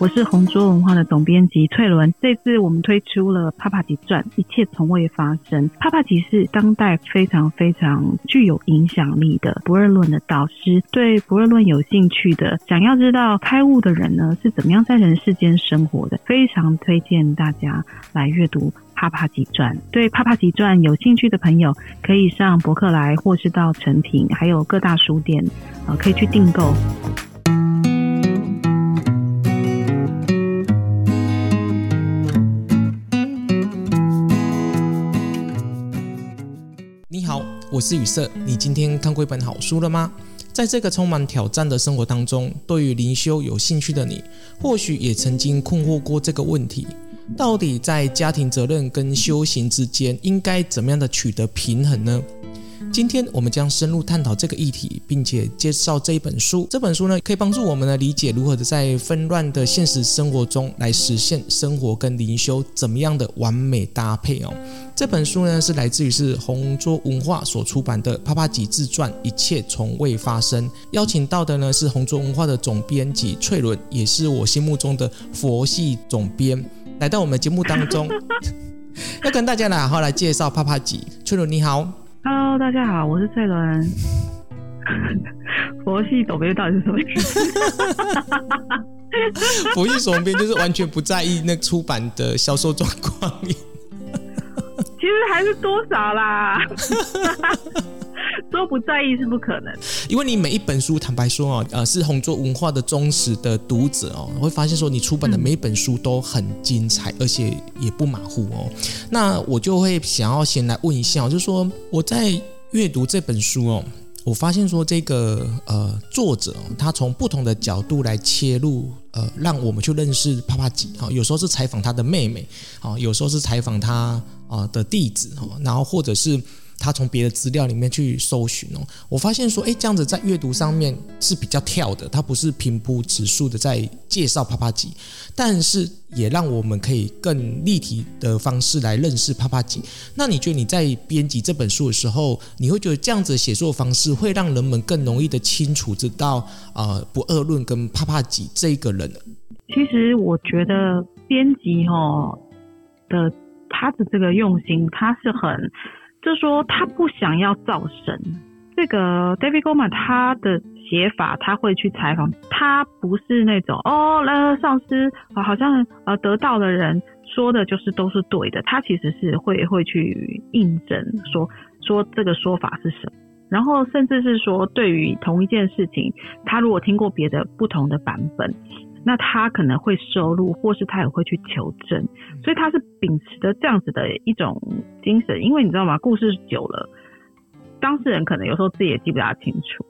我是红桌文化的总编辑翠伦。这次我们推出了《帕帕吉传：一切从未发生》。帕帕吉是当代非常非常具有影响力的不二论的导师，对不二论有兴趣的，想要知道开悟的人呢是怎么样在人世间生活的，非常推荐大家来阅读帕帕吉传。对帕帕吉传有兴趣的朋友，可以上博客来或是到诚品，还有各大书店可以去订购。你好，我是宇色，你今天看过一本好书了吗？在这个充满挑战的生活当中，对于灵修有兴趣的你，或许也曾经困惑过这个问题，到底在家庭责任跟修行之间应该怎么样的取得平衡呢？今天我们将深入探讨这个议题，并且介绍这一本书。这本书呢，可以帮助我们来理解如何在纷乱的现实生活中来实现生活跟灵修怎么样的完美搭配哦。这本书呢，是来自于是红桌文化所出版的《帕帕吉自传：一切从未发生》。邀请到的呢是红桌文化的总编辑翠伦，也是我心目中的佛系总编，来到我们节目当中，要跟大家来好好来介绍帕帕吉。翠伦你好。Hello， 大家好，我是翠伦。佛系总编到底是什么意思？佛系总编就是完全不在意那出版的销售状况。其实还是多少啦。说不在意是不可能，因为你每一本书，坦白说是红桌文化的忠实的读者哦，会发现说你出版的每一本书都很精彩，而且也不马虎哦。那我就会想要先来问一下，就是说我在阅读这本书哦，我发现说这个作者他从不同的角度来切入。让我们去认识帕帕吉，有时候是采访他的妹妹，有时候是采访他的弟子，然后或者是他从别的资料里面去搜寻。我发现说这样子在阅读上面是比较跳的，他不是平铺直述的在介绍帕帕吉，但是也让我们可以更立体的方式来认识帕帕吉。那你觉得你在编辑这本书的时候，你会觉得这样子的写作方式会让人们更容易的清楚知道不二论跟帕帕吉这个人？其实我觉得编辑的他的这个用心，他是很就是说他不想要造神。这个 David Goldman 他的写法，他会去采访，他不是那种上师好像得道的人说的就是都是对的，他其实是会去印证说这个说法是什么。然后甚至是说对于同一件事情，他如果听过别的不同的版本，那他可能会收录，或是他也会去求证。所以他是秉持着这样子的一种精神，因为你知道吗，故事久了，当事人可能有时候自己也记不大清楚，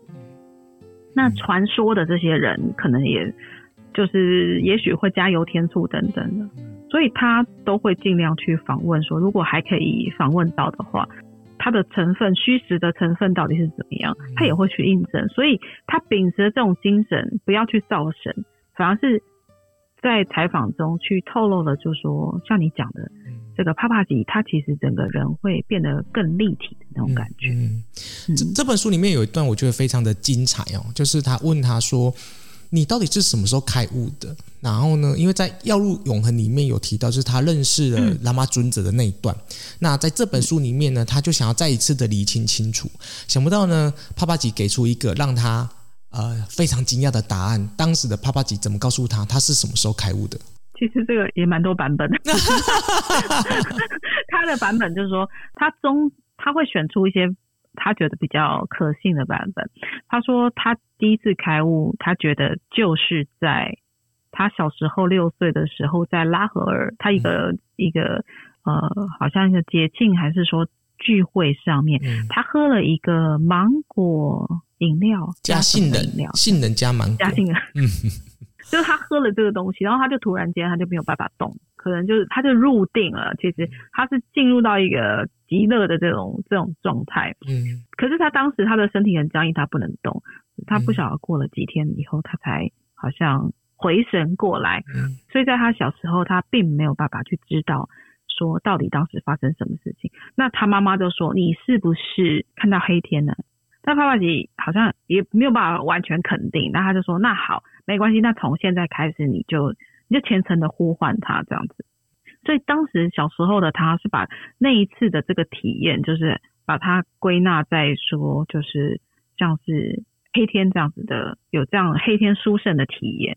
那传说的这些人可能也就是也许会加油添醋等等的，所以他都会尽量去访问，说如果还可以访问到的话，它的成分虚实的成分到底是怎么样，他也会去印证。所以他秉持着这种精神，不要去造神，反而是在采访中去透露了，就是说像你讲的这个帕帕吉，他其实整个人会变得更立体的那种感觉。这本书里面有一段我觉得非常的精彩哦，就是他问他说你到底是什么时候开悟的？然后呢，因为在《要入永恒》里面有提到，就是他认识了喇嘛尊者的那一段。那在这本书里面呢，他就想要再一次的厘清清楚。想不到呢，帕帕吉给出一个让他非常惊讶的答案。当时的帕帕吉怎么告诉他他是什么时候开悟的？其实这个也蛮多版本的。他的版本就是说他会选出一些他觉得比较可信的版本。他说他第一次开悟，他觉得就是在他小时候6岁的时候，在拉合尔他一个好像一个节庆还是说聚会上面，他喝了一个芒果饮料加杏仁，杏仁加芒果加杏仁，就是他喝了这个东西，然后他就突然间他就没有办法动，可能就是他就入定了。其实他是进入到一个极乐的这种状态。可是他当时他的身体很僵硬，他不能动。他不晓得过了几天以后，他才好像回神过来。所以在他小时候，他并没有办法去知道说到底当时发生什么事情。那他妈妈就说：“你是不是看到黑天呢？”但帕帕吉好像也没有办法完全肯定。那他就说：“那好，没关系，那从现在开始你就你就虔诚的呼唤他这样子。所以当时小时候的他是把那一次的这个体验，就是把它归纳在说，就是像是黑天这样子的，有这样黑天殊胜的体验。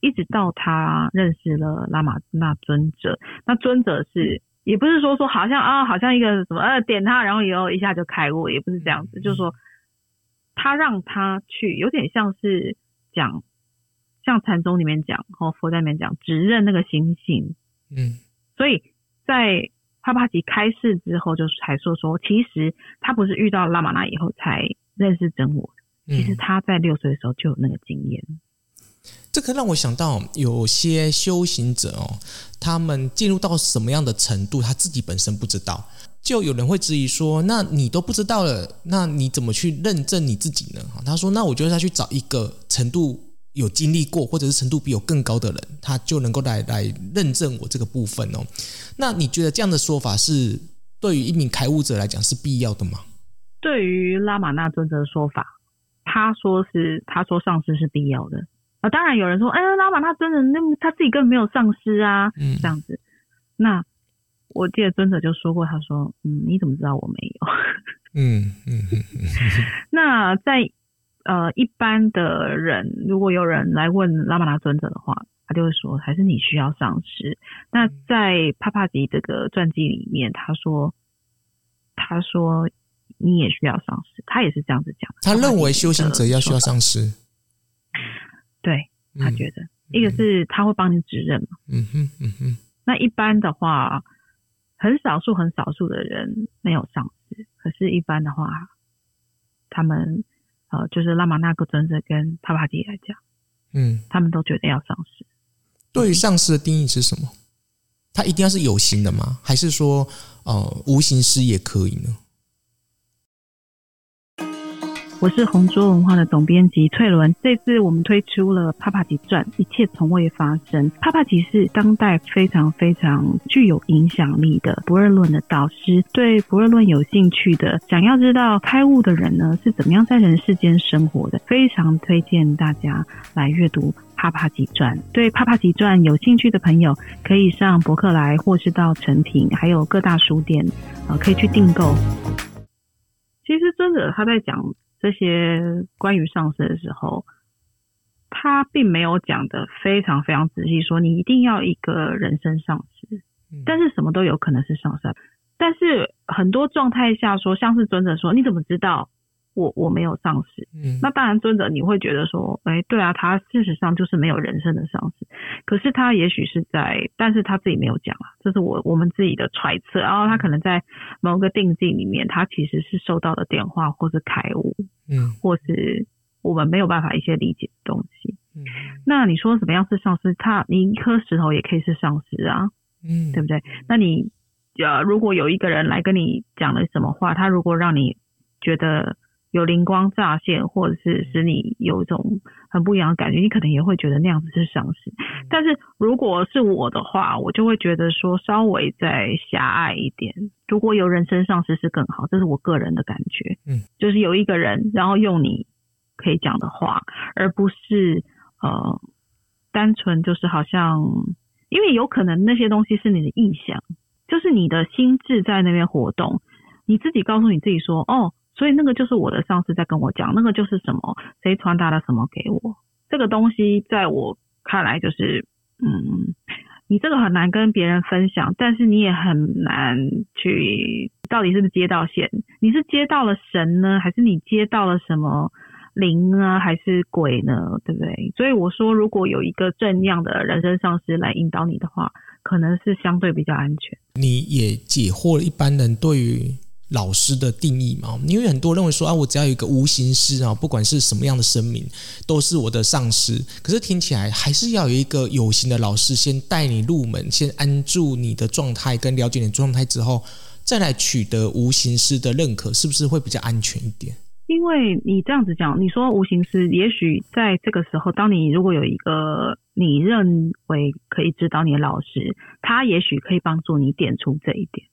一直到他认识了拉玛那尊者，那尊者是也不是说好像啊，好像一个什么点他然后以后一下就开悟，也不是这样子，就是说他让他去有点像是讲，像禅宗里面讲，然后佛教里面讲指认那个心性。嗯，所以在帕帕吉开示之后，就才说其实他不是遇到拉玛那以后才认识真我，其实他在6岁的时候就有那个经验。这个让我想到有些修行者他们进入到什么样的程度他自己本身不知道，就有人会质疑说，那你都不知道了，那你怎么去认证你自己呢？他说，那我就要去找一个程度有经历过或者是程度比我更高的人，他就能够来认证我这个部分哦。那你觉得这样的说法是对于一名开悟者来讲是必要的吗？对于拉玛那尊者的说法，他说上师是必要的。当然有人说，拉玛那尊者他自己根本没有上师啊，这样子。那我记得尊者就说过，他说，你怎么知道我没有？那在一般的人，如果有人来问拉玛那尊者的话，他就会说，还是你需要上师。那在帕帕吉这个传记里面，他说你也需要上师，他也是这样子讲。他认为修行者需要上师，对，他觉得一个是他会帮你指认嘛。那一般的话，很少数的人没有上师，可是一般的话，他们就是拉玛那个尊者跟帕帕吉来讲，他们都觉得要上师。对于上师的定义是什么？他一定要是有形的吗？还是说无形师也可以呢？我是红桌文化的总编辑翠伦，这次我们推出了《帕帕吉传》，一切从未发生。帕帕吉是当代非常非常具有影响力的不二论的导师，对不二论有兴趣的，想要知道开悟的人呢是怎么样在人世间生活的，非常推荐大家来阅读帕帕吉传。对帕帕吉传有兴趣的朋友，可以上博客来或是到诚品，还有各大书店可以去订购。其实尊者他在讲这些关于上师的时候，他并没有讲得非常非常仔细，说你一定要一个人生上师，但是什么都有可能是上师。但是很多状态下说，像是尊者说，你怎么知道我没有上师？那当然尊者你会觉得说，对啊，他事实上就是没有人生的上师，可是他也许是在，但是他自己没有讲啊，这是我们自己的揣测。然后他可能在某个定境里面，他其实是受到的点化或是开悟，或是我们没有办法一些理解的东西。那你说什么样是上师？你一颗石头也可以是上师啊，对不对？那你如果有一个人来跟你讲了什么话，他如果让你觉得有灵光乍现，或者是使你有一种很不一样的感觉，你可能也会觉得那样子是上师。但是如果是我的话，我就会觉得说稍微再狭隘一点，如果有人身上师是更好，这是我个人的感觉。就是有一个人然后用你可以讲的话，而不是单纯就是好像，因为有可能那些东西是你的意象，就是你的心智在那边活动，你自己告诉你自己说，所以那个就是我的上司在跟我讲，那个就是什么谁传达了什么给我，这个东西在我看来就是你这个很难跟别人分享，但是你也很难去到底是不是接到线，你是接到了神呢，还是你接到了什么灵呢，还是鬼呢，对不对？所以我说，如果有一个正样的人生上师来引导你的话，可能是相对比较安全。你也解惑了一般人对于老师的定义嘛，因为很多人认为说，我只要有一个无形师不管是什么样的生命都是我的上师，可是听起来还是要有一个有形的老师先带你入门，先安住你的状态跟了解你的状态之后，再来取得无形师的认可，是不是会比较安全一点？因为你这样子讲，你说无形师，也许在这个时候，当你如果有一个你认为可以指导你的老师，他也许可以帮助你点出这一点。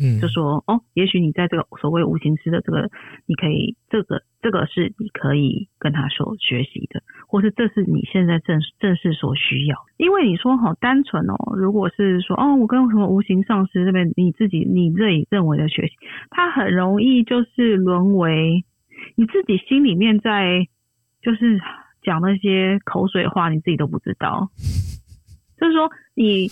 嗯，就说哦，也许你在这个所谓无形之的这个，你可以这个是你可以跟他所学习的，或是这是你现在正是所需要。因为你说好单纯哦，如果是说哦，我跟什么无形上师这边你自己你自己认为的学习，它很容易就是沦为你自己心里面在就是讲那些口水话，你自己都不知道。就是说你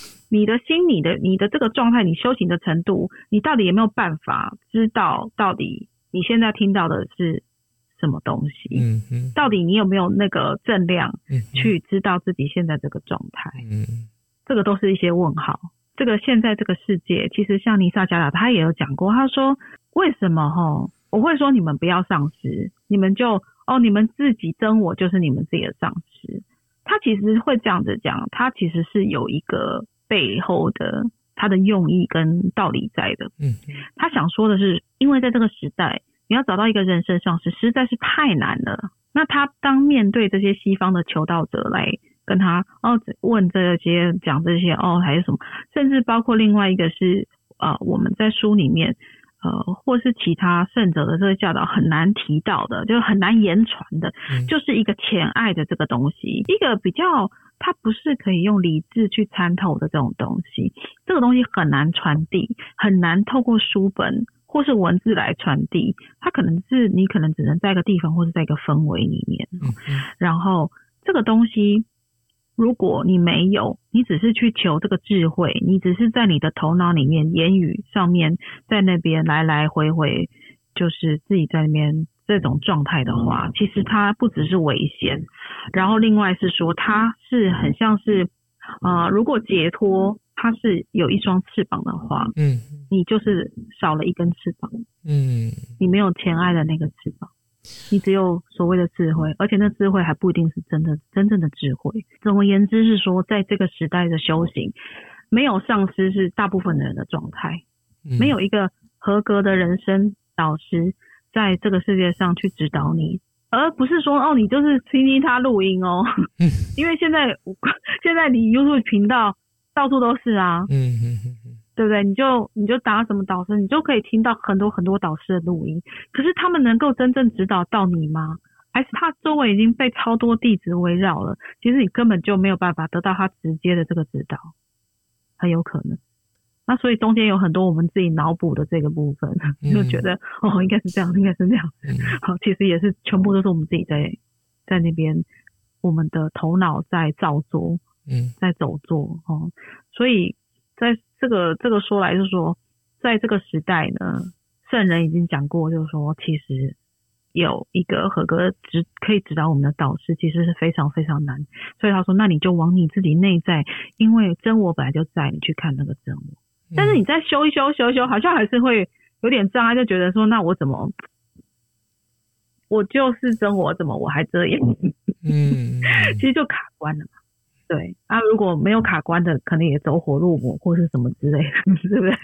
的心你的这个状态，你修行的程度，你到底有没有办法知道到底你现在听到的是什么东西，嗯，到底你有没有那个正量去知道自己现在这个状态，嗯，这个都是一些问号。这个现在这个世界其实像尼萨加达他也有讲过，他说为什么我会说你们不要上师，你们就你们自己真我就是你们自己的上师。他其实会这样子讲，他其实是有一个背后的他的用意跟道理在的。嗯，他想说的是，因为在这个时代，你要找到一个人生上师实在是太难了。那他当面对这些西方的求道者来跟他问这些讲这些还是什么，甚至包括另外一个是我们在书里面或是其他圣者的这个教导很难提到的，就是很难言传的，就是一个潜爱的这个东西，一个比较它不是可以用理智去参透的这种东西，这个东西很难传递，很难透过书本或是文字来传递，它可能是你可能只能在一个地方或是在一个氛围里面，然后这个东西如果你没有，你只是去求这个智慧，你只是在你的头脑里面言语上面在那边来来回回，就是自己在那边这种状态的话，其实它不只是危险，然后另外是说它是很像是如果解脱它是有一双翅膀的话，嗯，你就是少了一根翅膀，嗯，你没有前爱的那个翅膀，你只有所谓的智慧，而且那智慧还不一定是真正的智慧。总而言之是说，在这个时代的修行，没有上师是大部分人的状态，没有一个合格的人生导师在这个世界上去指导你，而不是说你就是听听他录音因为现在你 YouTube 频道到处都是啊，对不对？你就打什么导师，你就可以听到很多很多导师的录音。可是他们能够真正指导到你吗？还是他周围已经被超多弟子围绕了？其实你根本就没有办法得到他直接的这个指导，很有可能。那所以中间有很多我们自己脑补的这个部分，就觉得应该是这样，应该是那样。好，其实也是全部都是我们自己在那边，我们的头脑在造作，在走作所以在这个说来就是说，在这个时代呢，圣人已经讲过，就是说，其实有一个合格可以指导我们的导师，其实是非常非常难。所以他说，那你就往你自己内在，因为真我本来就在，你去看那个真我。但是你再修一修，好像还是会有点障碍，就觉得说，那我怎么，我就是真我，怎么我还这样？其实就卡关了嘛。对啊，如果没有卡关的，可能也走火入魔或是什么之类的，对不对？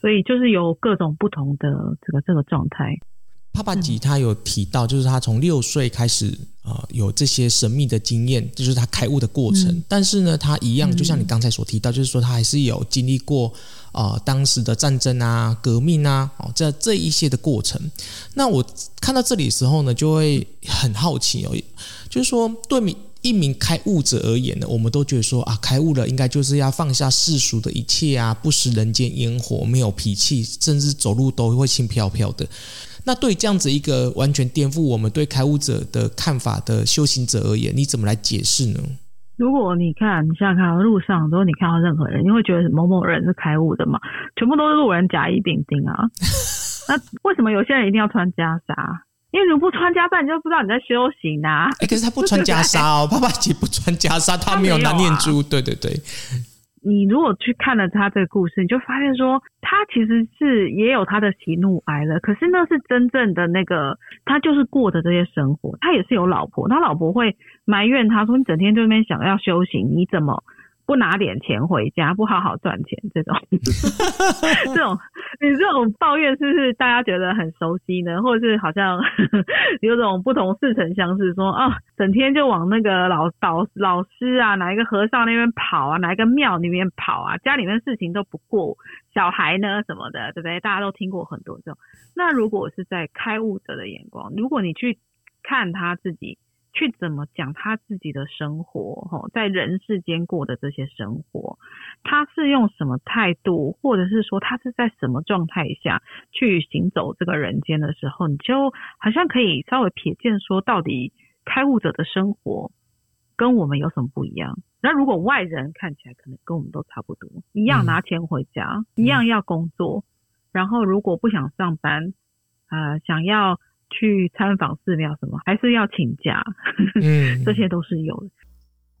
所以就是有各种不同的这个状态。帕帕吉他有提到，就是他从6岁开始有这些神秘的经验，就是他开悟的过程。但是呢，他一样就像你刚才所提到，就是说他还是有经历过当时的战争啊、革命啊，这一些的过程。那我看到这里的时候呢，就会很好奇就是说对你一名开悟者而言呢，我们都觉得说开悟了应该就是要放下世俗的一切啊，不食人间烟火，没有脾气，甚至走路都会轻飘飘的。那对这样子一个完全颠覆我们对开悟者的看法的修行者而言，你怎么来解释呢？如果你想想看，路上如果你看到任何人，你会觉得某某人是开悟的嘛？全部都是路人甲乙丙丁啊。那为什么有些人一定要穿袈裟？因为如果不穿袈裟，你就不知道你在修行啊。可是他不穿袈裟帕帕吉不穿袈裟，他没有拿念珠。对对对，你如果去看了他这个故事，你就发现说他其实是也有他的喜怒哀乐，可是那是真正的那个他就是过的这些生活。他也是有老婆，他老婆会埋怨他说，你整天就在那边想要修行，你怎么不拿点钱回家，不好好赚钱，这种你这种抱怨是不是大家觉得很熟悉呢？或者是好像有种不同似曾相识，说哦，整天就往那个老师啊，哪一个和尚那边跑啊，哪一个庙里面跑啊，家里面事情都不过，小孩呢什么的，对不对？大家都听过很多这种。那如果是在开悟者的眼光，如果你去看他自己，去怎么讲他自己的生活，在人世间过的这些生活，他是用什么态度，或者是说他是在什么状态下去行走这个人间的时候，你就好像可以稍微瞥见说到底开悟者的生活跟我们有什么不一样。那如果外人看起来可能跟我们都差不多，一样拿钱回家，一样要工作，然后如果不想上班，想要去参访寺庙什么，还是要请假，这些都是有的。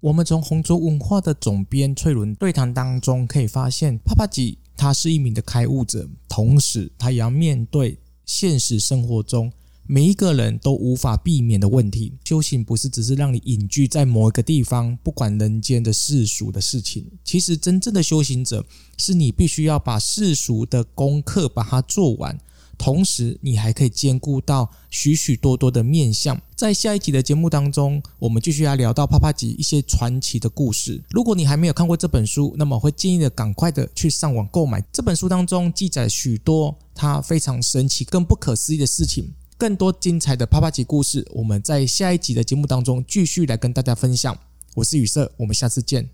我们从红烛文化的总编翠伦对谈当中可以发现，帕帕吉他是一名的开悟者，同时他也要面对现实生活中每一个人都无法避免的问题。修行不是只是让你隐居在某一个地方，不管人间的世俗的事情，其实真正的修行者是你必须要把世俗的功课把它做完，同时你还可以兼顾到许许多多的面向。在下一集的节目当中，我们继续来聊到帕帕吉一些传奇的故事。如果你还没有看过这本书，那么会建议的赶快的去上网购买。这本书当中记载许多它非常神奇跟不可思议的事情，更多精彩的帕帕吉故事，我们在下一集的节目当中继续来跟大家分享。我是宇色，我们下次见。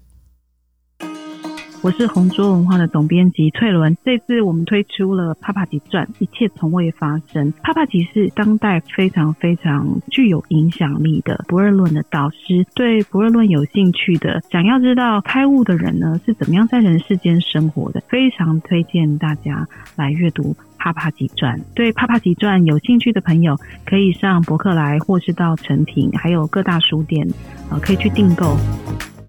我是红桌文化的总编辑翠伦，这次我们推出了《帕帕吉传：一切从未发生》。帕帕吉是当代非常非常具有影响力的不二论的导师，对不二论有兴趣的，想要知道开悟的人呢是怎么样在人世间生活的，非常推荐大家来阅读帕帕吉传。对帕帕吉传有兴趣的朋友，可以上博客来或是到诚品，还有各大书店，可以去订购。